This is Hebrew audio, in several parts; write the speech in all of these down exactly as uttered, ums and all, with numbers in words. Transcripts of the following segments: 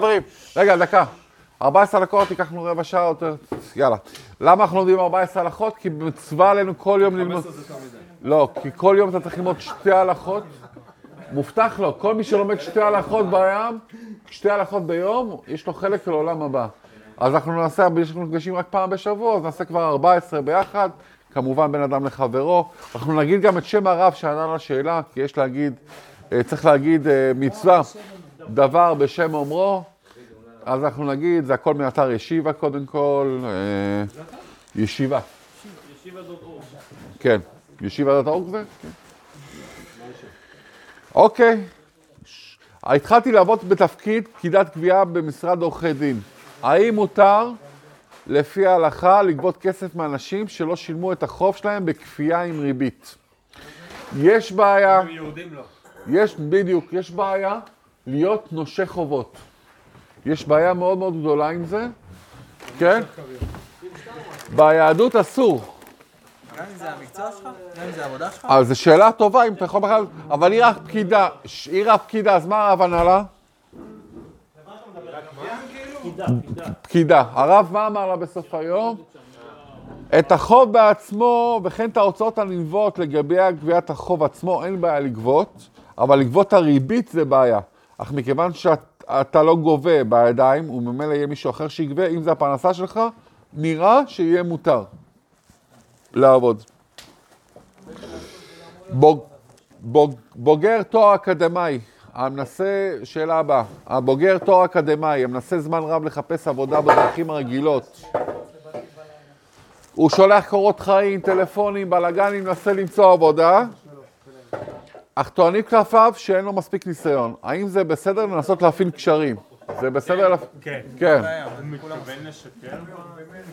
חברים, רגע, דקה. ארבע עשרה הלכות, ייקחנו רבע שעה יותר, יאללה. למה אנחנו לומדים ארבע עשרה הלכות? כי מצווה עלינו כל יום ללמוד... חמש עשרה זה יותר מדי. לא, כי כל יום אתה צריך ללמוד שתי הלכות. מובטח לו, כל מי שלומד שתי הלכות ביום, שתי הלכות ביום, יש לו חלק לעולם הבא. אז אנחנו נעשה, אנחנו נפגשים רק פעם בשבוע, אז נעשה כבר ארבע עשרה ביחד. כמובן בין אדם לחברו. אנחנו נגיד גם את שם הרב שענה לשאלה, כי יש להגיד, צריך להגיד מצווה. דבר בשם אומרו, אז אנחנו נגיד, זה הכל מאתר ישיבה קודם כל, ישיבה. ישיבה דוד אורג. כן, ישיבה דוד אורג זה? כן. אוקיי. התחלתי לעבוד בתפקיד פקידת גבייה במשרד עורכי דין. האם מותר, לפי ההלכה, לגבות כסף מאנשים שלא שילמו את החוב שלהם בכפייה עם ריבית? יש בעיה... יהודים לא. יש, בדיוק, יש בעיה. להיות נושא חובות. יש בעיה מאוד מאוד גדולה עם זה. כן? ביהדות אסור. גם אם זה המקצוע שלך? גם אם זה העבודה שלך? אז זו שאלה טובה, אם אתה יכול בכלל... אבל היא רק פקידה, היא רק פקידה, אז מה ההבנה לה? פקידה. הרב מה אמר לה בסוף היום? את החוב בעצמו, וכן את ההוצאות הנלוות לגבי גביית החוב עצמו, אין בעיה לגבות. אבל לגבות הריבית זה בעיה. אך מכיוון שאתה לא גובה בידיים, וממילא יהיה מישהו אחר שיגבה, אם זה הפרנסה שלך, נראה שיהיה מותר לעבוד. בוג, בוג, בוגר תואר אקדמי, המנסה, שאלה הבאה, הבוגר תואר אקדמי, המנסה זמן רב לחפש עבודה בדרכים הרגילות. הוא שולח קורות חיים, טלפונים, בלגנים, מנסה למצוא עבודה. אך טוענים כלפיו שאין לו מספיק ניסיון. האם זה בסדר לנסות להפעיל קשרים? זה בסדר? כן. כן. הוא מתכוון לשקר?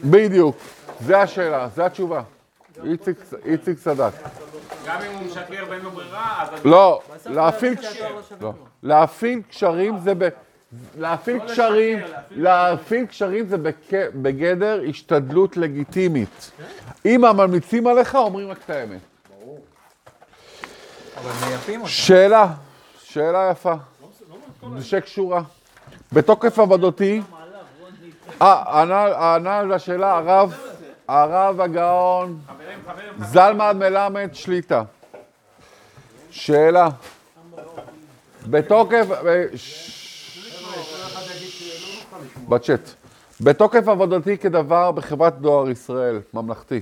בדיוק. זה השאלה, זה התשובה. איציק צדק. גם אם הוא משקר בין בברירה, אז... לא, להפעיל קשרים. להפעיל קשרים זה ב... להפעיל קשרים, להפעיל קשרים זה בגדר השתדלות לגיטימית. אם הממליצים עליך, אומרים רק את האמת. שאלה, שאלה יפה, שקשורה, בתוקף עבודתי, הענה על השאלה, הרב, הרב הגאון, זלמן מלמד שליטה, שאלה, בתוקף, בצ'ט, בתוקף עבודתי כדבר בחברת דואר ישראל, ממלכתי,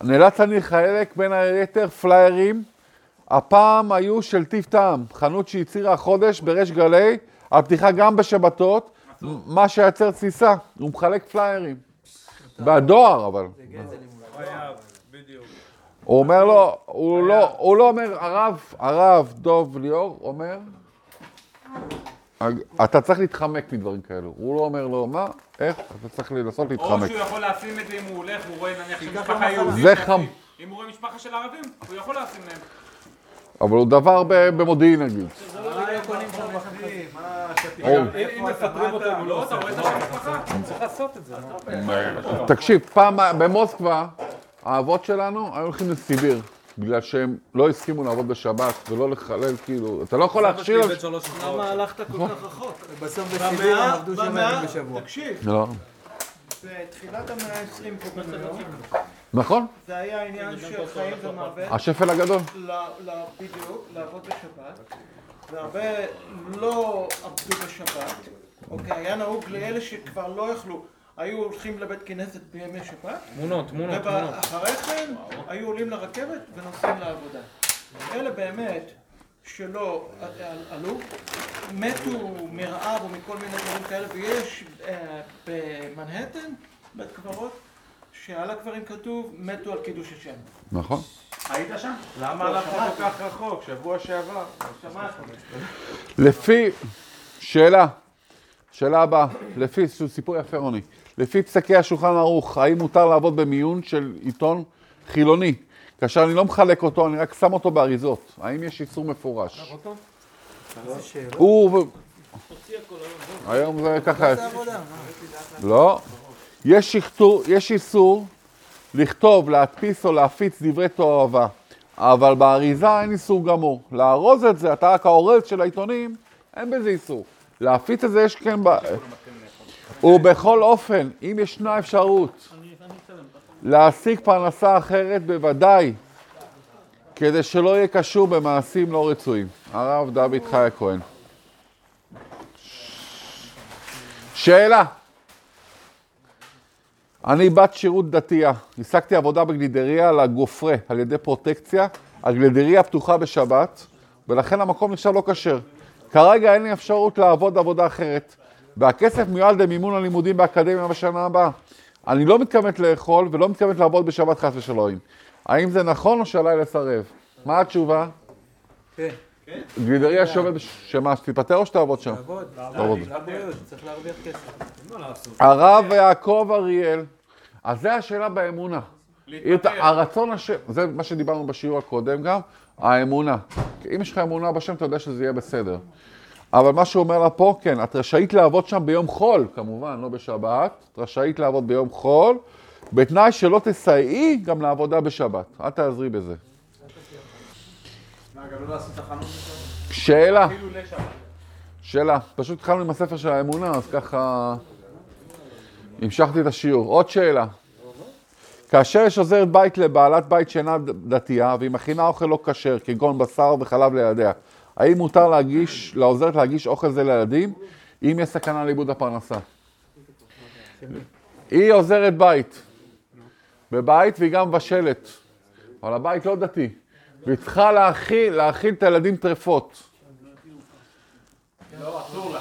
נאלץ אני חלק בין היתר פליירים, הפעם היו של טיב טעם, חנות שהצירה החודש ברש גלי, על פתיחה גם בשבתות, מה שיצר תסיסה, הוא מחלק פליירים. בדואר אבל. הוא אומר לו, הוא לא אומר, הרב, הרב דוב ליאור אומר, אתה צריך להתחמק מדברים כאלו. הוא לא אומר לו, מה, איך, אתה צריך לנסות להתחמק. או שהוא יכול להפים את זה אם הוא הולך, הוא רואה נניח שמשפחה היהודית. זה חם. אם הוא רואה משפחה של ערבים, הוא יכול להפים להם. אבל הוא דבר במודיעין, נגיד. זה לא היה קונים של מחדים, מה שתיקים. אם מפטרים אותנו, לא, אתה רואה את המשפחה. צריך לעשות את זה. תקשיב, פעם במוסקבה, האבות שלנו היו הולכים לסיביר, בגלל שהם לא הסכימו לעבוד בשבת ולא לחלל, כאילו, אתה לא יכול להכשיר... למה הלכת כל כך רחוק? בסוף בסיביר הם עבדו שמיים בשבוע. תקשיב. לא. בתחילת המאה העשרים פה בנאום. נכון? זה היה העניין של חיים ומוות. השפל הגדול. בדיוק, לעבוד בשבת. והרבה לא עבדו בשבת. אוקיי, היה נהוג לאלה שכבר לא יכלו. היו הולכים לבית כנסת בימי שבת. תמונות, תמונות, תמונות. ואחרי כן היו עולים לרכבת ונוסעים לעבודה. אלה באמת שלא עלו. מתו מרעב ומכל מיני דברים כאלה, ויש במנהטן, בית קברות, שעל הקברים כתוב, מתו על קידוש השם. נכון. היית שם? למה הלכת כל כך רחוק? שבוע שעבר. לפי, שאלה, שאלה הבאה, לפי, סיפור יפה רוני, לפי פסקי השולחן ערוך, האם מותר לעבוד במיון של עיתון חילוני? כאשר אני לא מחלק אותו, אני רק שם אותו באריזות. האם יש איסור מפורש? הוא... היום זה ככה... לא. יש איסור לכתוב, להדפיס או להפיץ דברי תועבה, אבל באריזה אין איסור גמור. לארוז את זה, אתה רק האורז של העיתונים, אין בזה איסור. להפיץ את זה יש כן ב... ובכל אופן, אם ישנה אפשרות להשיג פרנסה אחרת בוודאי, כדי שלא יהיה קשור במעשים לא רצויים. הרב דוד חי הכהן. שאלה. אני בת שירות דתייה. ניסקתי עבודה בגלידריה על הגופרה, על ידי פרוטקציה. הגלידריה פתוחה בשבת, ולכן המקום נחשב לא כשר. כרגע אין לי אפשרות לעבוד עבודה אחרת. והכסף מיועד למימון הלימודים באקדמיה בשנה הבאה. אני לא מתכוונת לאכול ולא מתכוונת לעבוד בשבת חס ושלום. האם זה נכון או שעליי לסרב? מה התשובה? כן. גלידריה שעובד שמה, שתיפטר או שתעבוד שם? לעבוד. לעבוד. צריך להרוויח כסף. הרב יעקב אריאל, אז זה השאלה באמונה. הרצון השם, זה מה שדיברנו בשיעור הקודם גם, האמונה. אם יש לך אמונה בשם, אתה יודע שזה יהיה בסדר. אבל מה שהוא אומר לה פה, כן, את רשאית לעבוד שם ביום חול, כמובן, לא בשבת. את רשאית לעבוד ביום חול, בתנאי שלא תסייעי גם לעבודה בשבת. אל תעזרי בזה. מה, גם לא לעשות תחנות בשבת? שאלה. שאלה. פשוט התחלנו עם הספר של האמונה, אז ככה... המשכתי את השיעור. עוד שאלה. כאשר יש עוזרת בית לבעלת בית שאינה דתייה, והיא מכינה אוכל לא כשר, כגון בשר וחלב לידיה, האם מותר להגיש, לעוזרת להגיש אוכל זה לילדים, אם יש סכנה לאיבוד הפרנסה? היא עוזרת בית, בבית והיא גם בשלת, אבל הבית לא דתי, והיא צריכה להכיל, להכיל את הילדים טרפות. לא, אסור לה.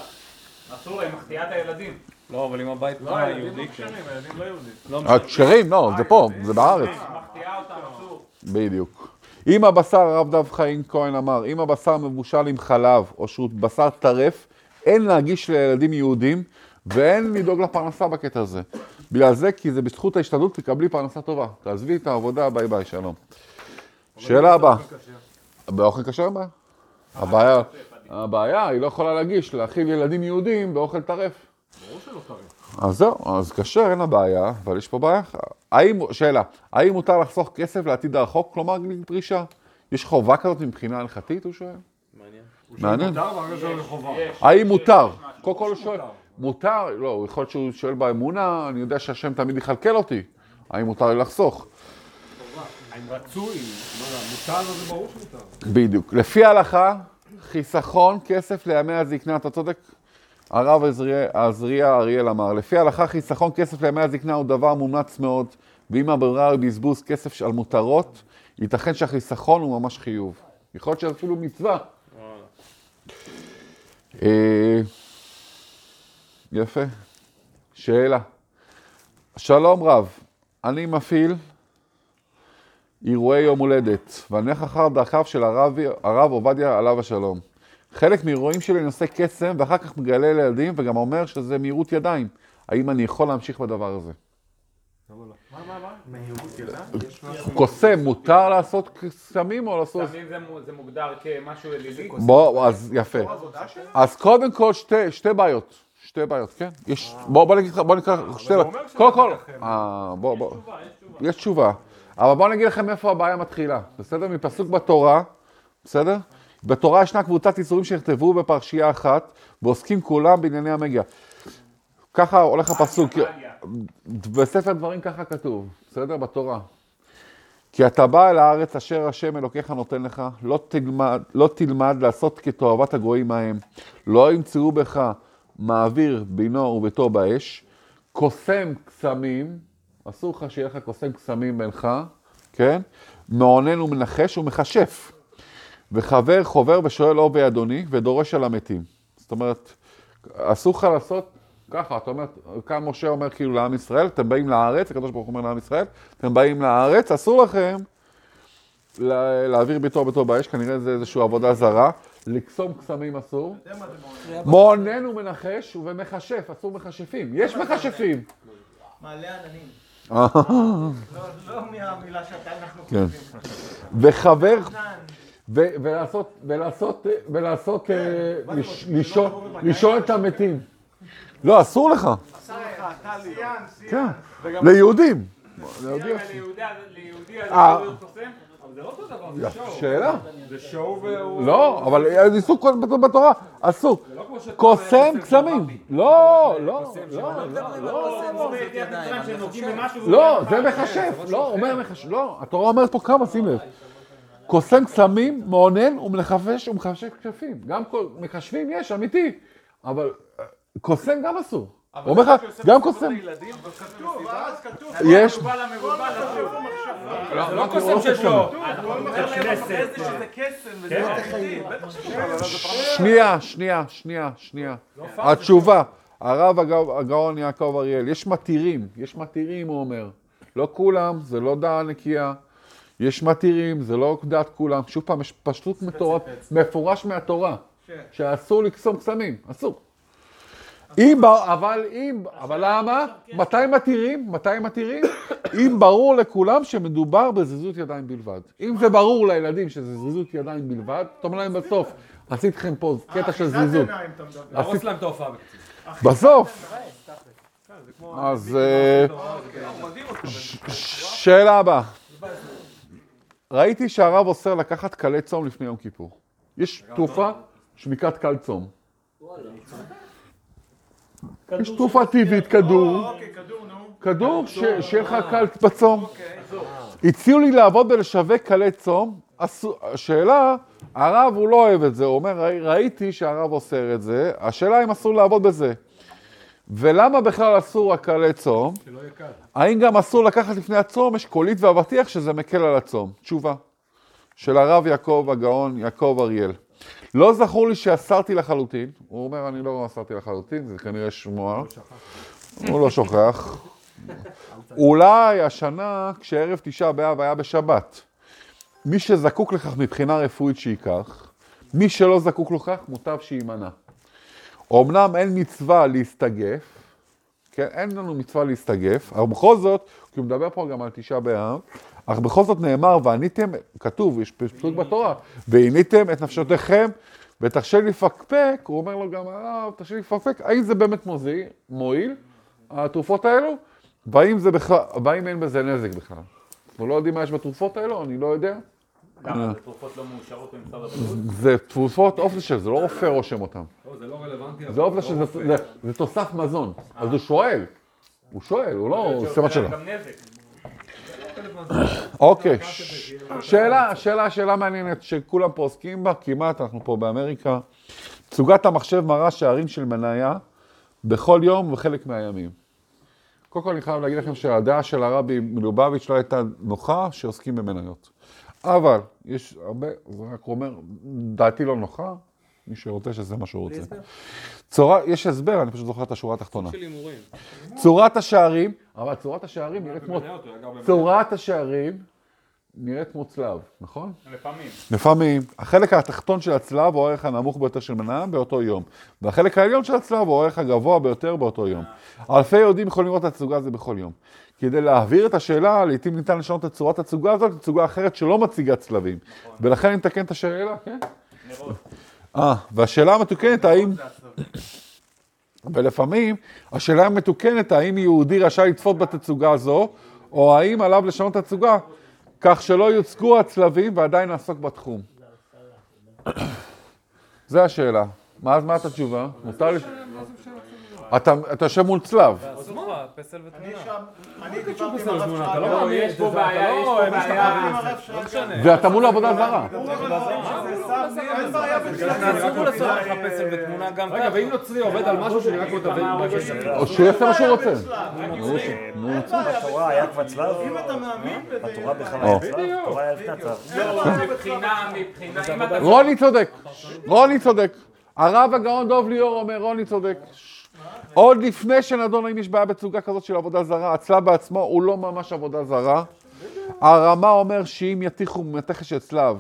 אסור לה, היא מחטיאה את הילדים. לא, אבל אם הבית לא יהודי, כן. הילדים לא יהודים. הקשרים, לא, זה פה, זה בארץ. מחטיאה אותם, אסור. בדיוק. אם הבשר, הרב דב חיים כהן אמר, אם הבשר מבושל עם חלב או שהוא בשר טרף, אין להגיש לילדים יהודים, ואין לדאוג לפרנסה בקטע הזה. בגלל זה, כי זה בזכות ההשתדלות, תקבלי פרנסה טובה. תעזבי את העבודה, ביי ביי, שלום. שאלה הבאה. באוכל כשר מה? הבעיה, הבעיה היא לא יכולה להגיש, להכיל ילדים יהודים באוכל טרף. ברור שלא טרף. אז זהו, אז כשר אין הבעיה, אבל יש פה בעיה. האם, שאלה, האם מותר לחסוך כסף לעתיד הרחוק, כלומר גיל פרישה? יש חובה כזאת מבחינה הלכתית, הוא שואל? מעניין. מעניין. האם מותר? כל כל שואל. מותר, לא, יכול להיות שהוא שואל באמונה, אני יודע שהשם תמיד יחלקל אותי. האם מותר לי לחסוך? האם רצוי? מותר לא זה ברור שמותר. בדיוק. לפי ההלכה, חיסכון כסף לימי הזקנה, אתה צודק? הרב עזריה אריאל אמר, לפי ההלכה חיסכון כסף לימי הזקנה הוא דבר מומלץ מאוד, ואם הברירה היא בזבוז כסף על מותרות, ייתכן שהחיסכון הוא ממש חיוב. יכול להיות שאפילו מצווה. יפה. שאלה. שלום רב, אני מפעיל אירועי יום הולדת, ואני אחר דרכיו של הרב, הרב עובדיה עליו השלום. חלק מאירועים שלי נושא קסם, ואחר כך מגלה לילדים, וגם אומר שזה מהירות ידיים. האם אני יכול להמשיך בדבר הזה? מה, מה, מה? מהירות ידיים? קוסם, מותר לעשות קסמים או לעשות... קסמים זה מוגדר כמשהו אלילי. בוא, אז יפה. אז קודם כל שתי בעיות. שתי בעיות, כן? בוא נקרא שתי בעיות. קודם כל, יש תשובה. אבל בואו נגיד לכם איפה הבעיה מתחילה. בסדר? מפסוק בתורה, בסדר? בתורה ישנה קבוצת איסורים שנכתבו בפרשייה אחת, ועוסקים כולם בענייני המגיה. ככה הולך הפסוק, בספר דברים ככה כתוב, בסדר? בתורה. כי אתה בא אל הארץ אשר השם אלוקיך נותן לך, לא תלמד, לא תלמד לעשות כתועבת הגויים מהם, לא ימצאו בך מעביר בינו וביתו באש, קוסם קסמים, אסור לך שיהיה לך קוסם קסמים בינך, כן? מעונן ומנחש ומחשף. וחבר חובר ושואל או בידוני ודורש על המתים. זאת אומרת, אסור לך לעשות ככה, אתה אומר, כאן משה אומר כאילו לעם ישראל, אתם באים לארץ, הקדוש ברוך אומר לעם ישראל, אתם באים לארץ, אסור לכם להעביר ביתו ביתו באש, כנראה זה איזושהי עבודה זרה, לקסום קסמים אסור. מעונן ומנחש ומחשף, אסור מחשפים, יש מחשפים. מעלה עננים. לא, לא מהמילה שאתה אנחנו קוראים. וחבר... ולעשות, ולעשות, ולעשות, לישון את המתים. לא, אסור לך. אסור לך, אתה ליאן, סיאן. ליהודים. ליהודי, ליהודי, ליהודי, ליהודי, ליהודי, זה לא אותו דבר, זה שואו. שאלה. זה שואו והוא... לא, אבל זה עיסוק בתורה. עסוק. קוסם קסמים. לא, לא, לא. לא, זה מחשב. לא, אומר מחשב. לא, התורה אומרת פה כמה, שים לב. קוסם קסמים, מעונן ומחפש ומחפשי כשפים. גם מחשבים יש, אמיתי. אבל קוסם גם אסור. אומר לך, גם קוסם. יש. לא קוסם שיש לו. שנייה, שנייה, שנייה, שנייה. התשובה, הרב הגאון יעקב אריאל, יש מתירים, יש מתירים, הוא אומר. לא כולם, זה לא דעה נקייה. יש מתירים, זה לא דעת כולם. שוב פעם, יש פשוט מפורש מהתורה. שאסור לקסום קסמים, אסור. אם, אבל אם, אבל למה? מתי מתירים? מתי מתירים? אם ברור לכולם שמדובר בזריזות ידיים בלבד. אם זה ברור לילדים שזה זריזות ידיים בלבד, תאמר להם בסוף, עשית לכם פה קטע של זריזות. להרוס להם את ההופעה בקצת. בסוף. אז שאלה הבאה. ראיתי שהרב אוסר לקחת קלי צום לפני יום כיפור. יש תרופה שמיקת קל צום. יש תרופה טבעית, כדור, כדור שיהיה לך קל בצום. הציעו לי לעבוד בלשווק קלי צום, השאלה, הרב הוא לא אוהב את זה, הוא אומר, ראיתי שהרב אוסר את זה, השאלה אם אסור לעבוד בזה. ולמה בכלל אסור הקלי צום? האם גם אסור לקחת לפני הצום, יש קולית ואבטיח שזה מקל על הצום. תשובה, של הרב יעקב הגאון, יעקב אריאל. לא זכור לי שאסרתי לחלוטין, הוא אומר, אני לא אסרתי לחלוטין, זה כנראה שמוע, הוא לא שוכח. אולי השנה, כשערב תשעה באב היה בשבת, מי שזקוק לכך מבחינה רפואית שייקח, מי שלא זקוק לכך מוטב שימנע. אמנם אין מצווה להסתגף, כן, אין לנו מצווה להסתגף, אבל בכל זאת, כי הוא מדבר פה גם על תשעה באב, אך בכל זאת נאמר, ועניתם, כתוב, יש פסוק בתורה, ועניתם את נפשותיכם, ותחשב לפקפק, הוא אומר לו גם הרב, תחשב לפקפק, האם זה באמת מוזיל, מועיל, התרופות האלו, והאם זה בכלל, והאם אין בזה נזק בכלל. אנחנו לא יודעים מה יש בתרופות האלו, אני לא יודע. למה, זה תרופות לא מאושרות במשרד הבריאות? זה תרופות אופטשל, זה לא רופא רושם אותם. לא, זה לא רלוונטי. זה אופטשל, זה תוסף מזון, אז הוא שואל, הוא שואל, הוא לא סימן שלו. אוקיי, שאלה, שאלה, שאלה מעניינת שכולם פה עוסקים בה, כמעט אנחנו פה באמריקה. תצוגת המחשב מראה שערים של מניה בכל יום וחלק מהימים. קודם כל אני חייב להגיד לכם שהדעה של הרבי מלובביץ' לא הייתה נוחה שעוסקים במניות. אבל יש הרבה, זה רק אומר, דעתי לא נוחה, מי שרוצה שזה מה שהוא רוצה. צורה, יש הסבר, אני פשוט זוכר את השורה התחתונה. צורת השערים, אבל צורת השערים נראית כמו... צורת השערים נראית כמו צלב, נכון? לפעמים. לפעמים. החלק התחתון של הצלב הוא הערך הנמוך ביותר של מניה באותו יום. והחלק העליון של הצלב הוא הערך הגבוה ביותר באותו יום. אלפי יהודים יכולים לראות את התצוגה הזו בכל יום. כדי להעביר את השאלה, לעתים ניתן לשנות את צורת התצוגה הזאת לתצוגה אחרת שלא מציגה צלבים. ולכן אני מתקן את השאלה, כן? אה, והשאלה המתוקנת, האם... ולפעמים, השאלה המתוקנת, האם יהודי רשאי לצפות בתצוגה הזו, או האם עליו לשנות את התצוגה, כך שלא יוצגו הצלבים ועדיין נעסוק בתחום. זו השאלה. מה, מה את התשובה? מותר לי... אתה יושב מול צלב. אני דיברתי עם הרב שרק. יש פה בעיה, יש פה בעיה. ואתה מול עבודה זרה. אין בעיה ותמונה גם ככה. רגע, ואם נוצרי עובד על משהו שנראה כמו תבן. או שיעשה מה שהוא רוצה. בתורה היה כבר צלב. בתורה בכלל היה צלב. בתורה היה לפני הצלב. רוני צודק. רוני צודק. הרב הגאון דוב ליאור אומר, רוני צודק. עוד לפני שנדון האם יש בעיה בתצוגה כזאת של עבודה זרה, הצלב בעצמו הוא לא ממש עבודה זרה. הרמה אומר שאם יתיחו מתכת של צלב,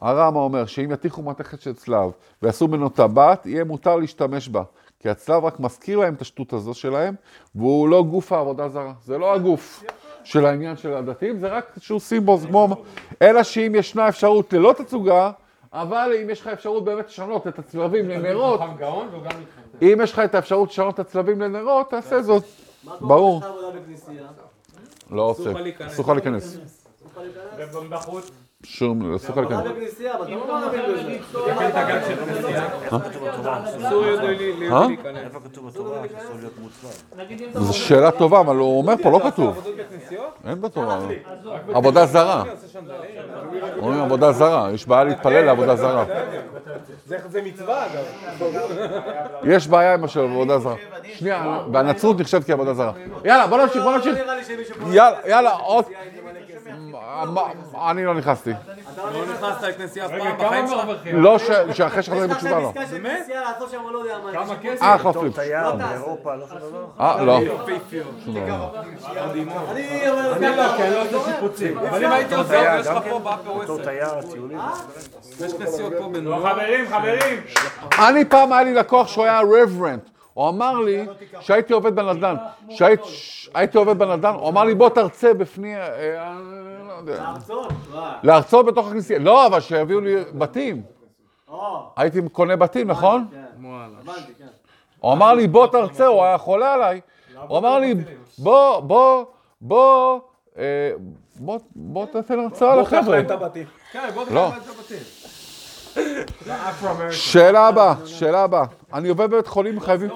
הרמה אומר שאם יתיחו מתכת של צלב ויעשו ממנו טבעת, יהיה מותר להשתמש בה. כי הצלב רק מזכיר להם את השטות הזו שלהם, והוא לא גוף העבודה זרה. זה לא הגוף של העניין של הדתיים, זה רק שהוא סימבול. אלא שאם ישנה אפשרות ללא תצוגה, אבל אם יש לך אפשרות באמת לשנות את הצלבים לנרות, אם יש לך את האפשרות לשנות את הצלבים לנרות, תעשה זאת. ברור. מה קורה לך עבודה בכנסייה? לא עושה. אסור לך להיכנס. אסור לך להיכנס. ובחוץ? שום, לסוכל כאן. אבל עד הכנסייה, אבל אתה לא מערבים בזה. תקן את הגג של הכנסייה. אסור להיות להיכנס. איפה כתוב בתורה, אסור להיות מוצווה? זו שאלה טובה, אבל הוא אומר פה, לא כתוב. אין בתורה. עבודה זרה. אומרים עבודה זרה, יש בעיה להתפלל לעבודה זרה. זה מצווה, אגב. יש בעיה עם השאלה, עבודה זרה. שנייה, והנצרות נחשבת כעבודה זרה. יאללה, בוא נמשיך, בוא נמשיך. יאללה, עוד... אני לא נכנסתי. אתה לא נכנסת לכנסייה אף פעם בחיים שלך? לא, שאחרי שחזרים בתשובה לא. באמת? כמה כסף? אה, חפליף. לא טס. אה, לא. אני לא, כי אני לא עושה שיפוצים. אבל אם הייתי עושה, יש לך פה באפרוסת. יש כנסיות פה בנועה. חברים, חברים. אני פעם היה לי לקוח שהוא היה רברנט. הוא אמר לי שהייתי עובד בנדל"ן, שהייתי עובד בנדל"ן, הוא אמר לי בוא תרצה בפני, אני לא יודע. להרצות? להרצות בתוך הכנסייה, לא, אבל שהביאו לי בתים. הייתי קונה בתים, נכון? הוא אמר לי בוא תרצה, הוא היה חולה עליי. הוא אמר לי בוא, בוא, בוא, בוא תעשה להרצאה לחבר'ה. בוא תרצה את הבתים. כן, בוא תרצה את הבתים. שאלה הבאה, שאלה הבאה. אני עובד בבית חולים, חייבים...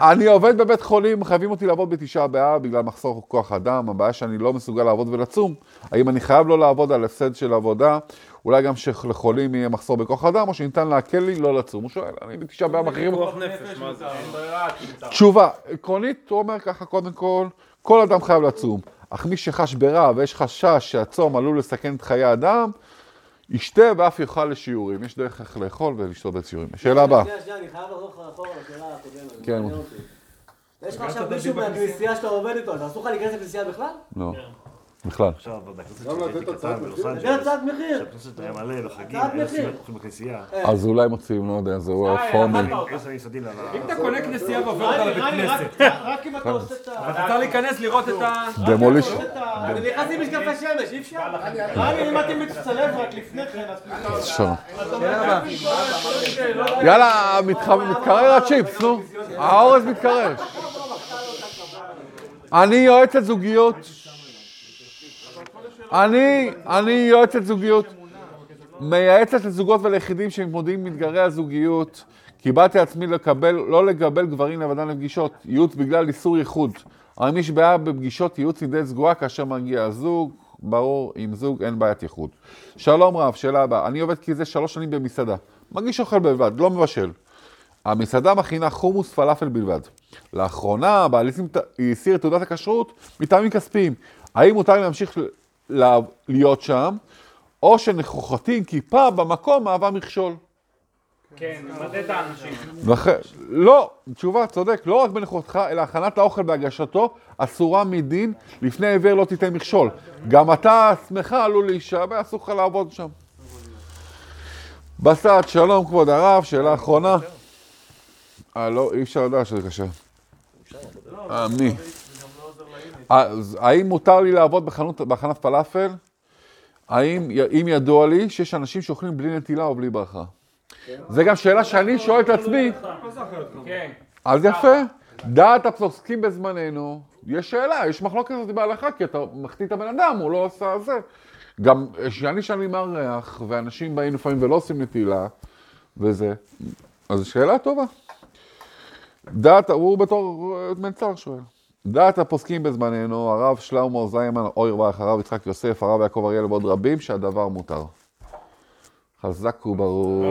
אני עובד בבית חולים, חייבים אותי לעבוד בתשעה באב בגלל מחסור כוח אדם, הבעיה שאני לא מסוגל לעבוד ולצום. האם אני חייב לא לעבוד על הפסד של עבודה, אולי גם שלחולים יהיה מחסור בכוח אדם, או שניתן להקל לי לא לצום? הוא שואל, אני בתשעה באב אחרים... תשובה, עקרונית, הוא אומר ככה, קודם כל, כל אדם חייב לצום. אך מי שחש ברע ויש חשש שהצום עלול לסכן את חיי האדם, ישתה ואף יאכל לשיעורים. יש דרך איך לאכול ולשתות בשיעורים. השאלה הבאה. אני חייב לרוך לאחור, השאלה הקודמת. כן. יש לך עכשיו מישהו מהכנסייה שאתה עובד איתו, אתה אסור לך להיכנס לכנסייה בכלל? לא, בכלל. עכשיו, בכנסת שהייתי קטן בלוסן ג'לס. זה הצעת מחיר. שהכנסת היה מלא בחגים, עושים את הולכים בכנסייה. אז אולי מוצאים, לא יודע, זהו הפורמי. אם אתה קונה כנסייה ועובר אותה לבית כנסת. רק אם אתה עושה את ה... אתה צריך להיכנס לראות את ה... דמולישון. אני נכנס עם משקף השמש, אי אפשר? רק אם אתם מצטלב רק לפני כן, אז פתאום. יאללה, מתקרר הצ'יפס, נו. האורז מתקרר. אני יועצת זוגיות. אני, אני יועצת זוגיות, מייעצת לזוגות וליחידים שמתמודדים מתגרי הזוגיות. קיבלתי עצמי לקבל, לא לקבל גברים לבדן לפגישות, ייעוץ בגלל איסור ייחוד. אני שבעה בפגישות ייעוץ מדי סגורה כאשר מגיע הזוג, ברור, עם זוג אין בעיית ייחוד. שלום רב, שאלה הבאה, אני עובד כזה שלוש שנים במסעדה, מגיש אוכל בלבד, לא מבשל. המסעדה מכינה חומוס פלאפל בלבד. לאחרונה, בעלי הסיר תעודת הכשרות מטעמים כספיים. האם מותר להמשיך להיות שם, או שנוכחתי עם כיפה במקום מהווה מכשול. כן, מדי את האנשים. לא, תשובה, צודק, לא רק בנוכחתך, אלא הכנת האוכל בהגשתו אסורה מדין, לפני עבר לא תיתן מכשול. גם אתה עצמך עלול להישבע, אסור לך לעבוד שם. בסעד, שלום כבוד הרב, שאלה אחרונה. אה, לא, אי אפשר לדעת שזה קשה. אה, מי? אז האם מותר לי לעבוד בחנות, בחנת פלאפל? האם, אם ידוע לי שיש אנשים שאוכלים בלי נטילה או בלי ברכה? זה גם שאלה שאני שואל את עצמי. אז יפה, דעת הפוסקים בזמננו, יש שאלה, יש מחלוקת הזאת בהלכה, כי אתה מחטיא את הבן אדם, הוא לא עושה זה. גם שאני שאני מריח, ואנשים באים לפעמים ולא עושים נטילה, וזה, אז שאלה טובה. דעת, הוא בתור מנצר שואל. דעת הפוסקים בזמננו, הרב שלמה זיימן, אויר ואח, הרב יצחק יוסף, הרב יעקב אריאל ועוד רבים, שהדבר מותר. חזק וברוך.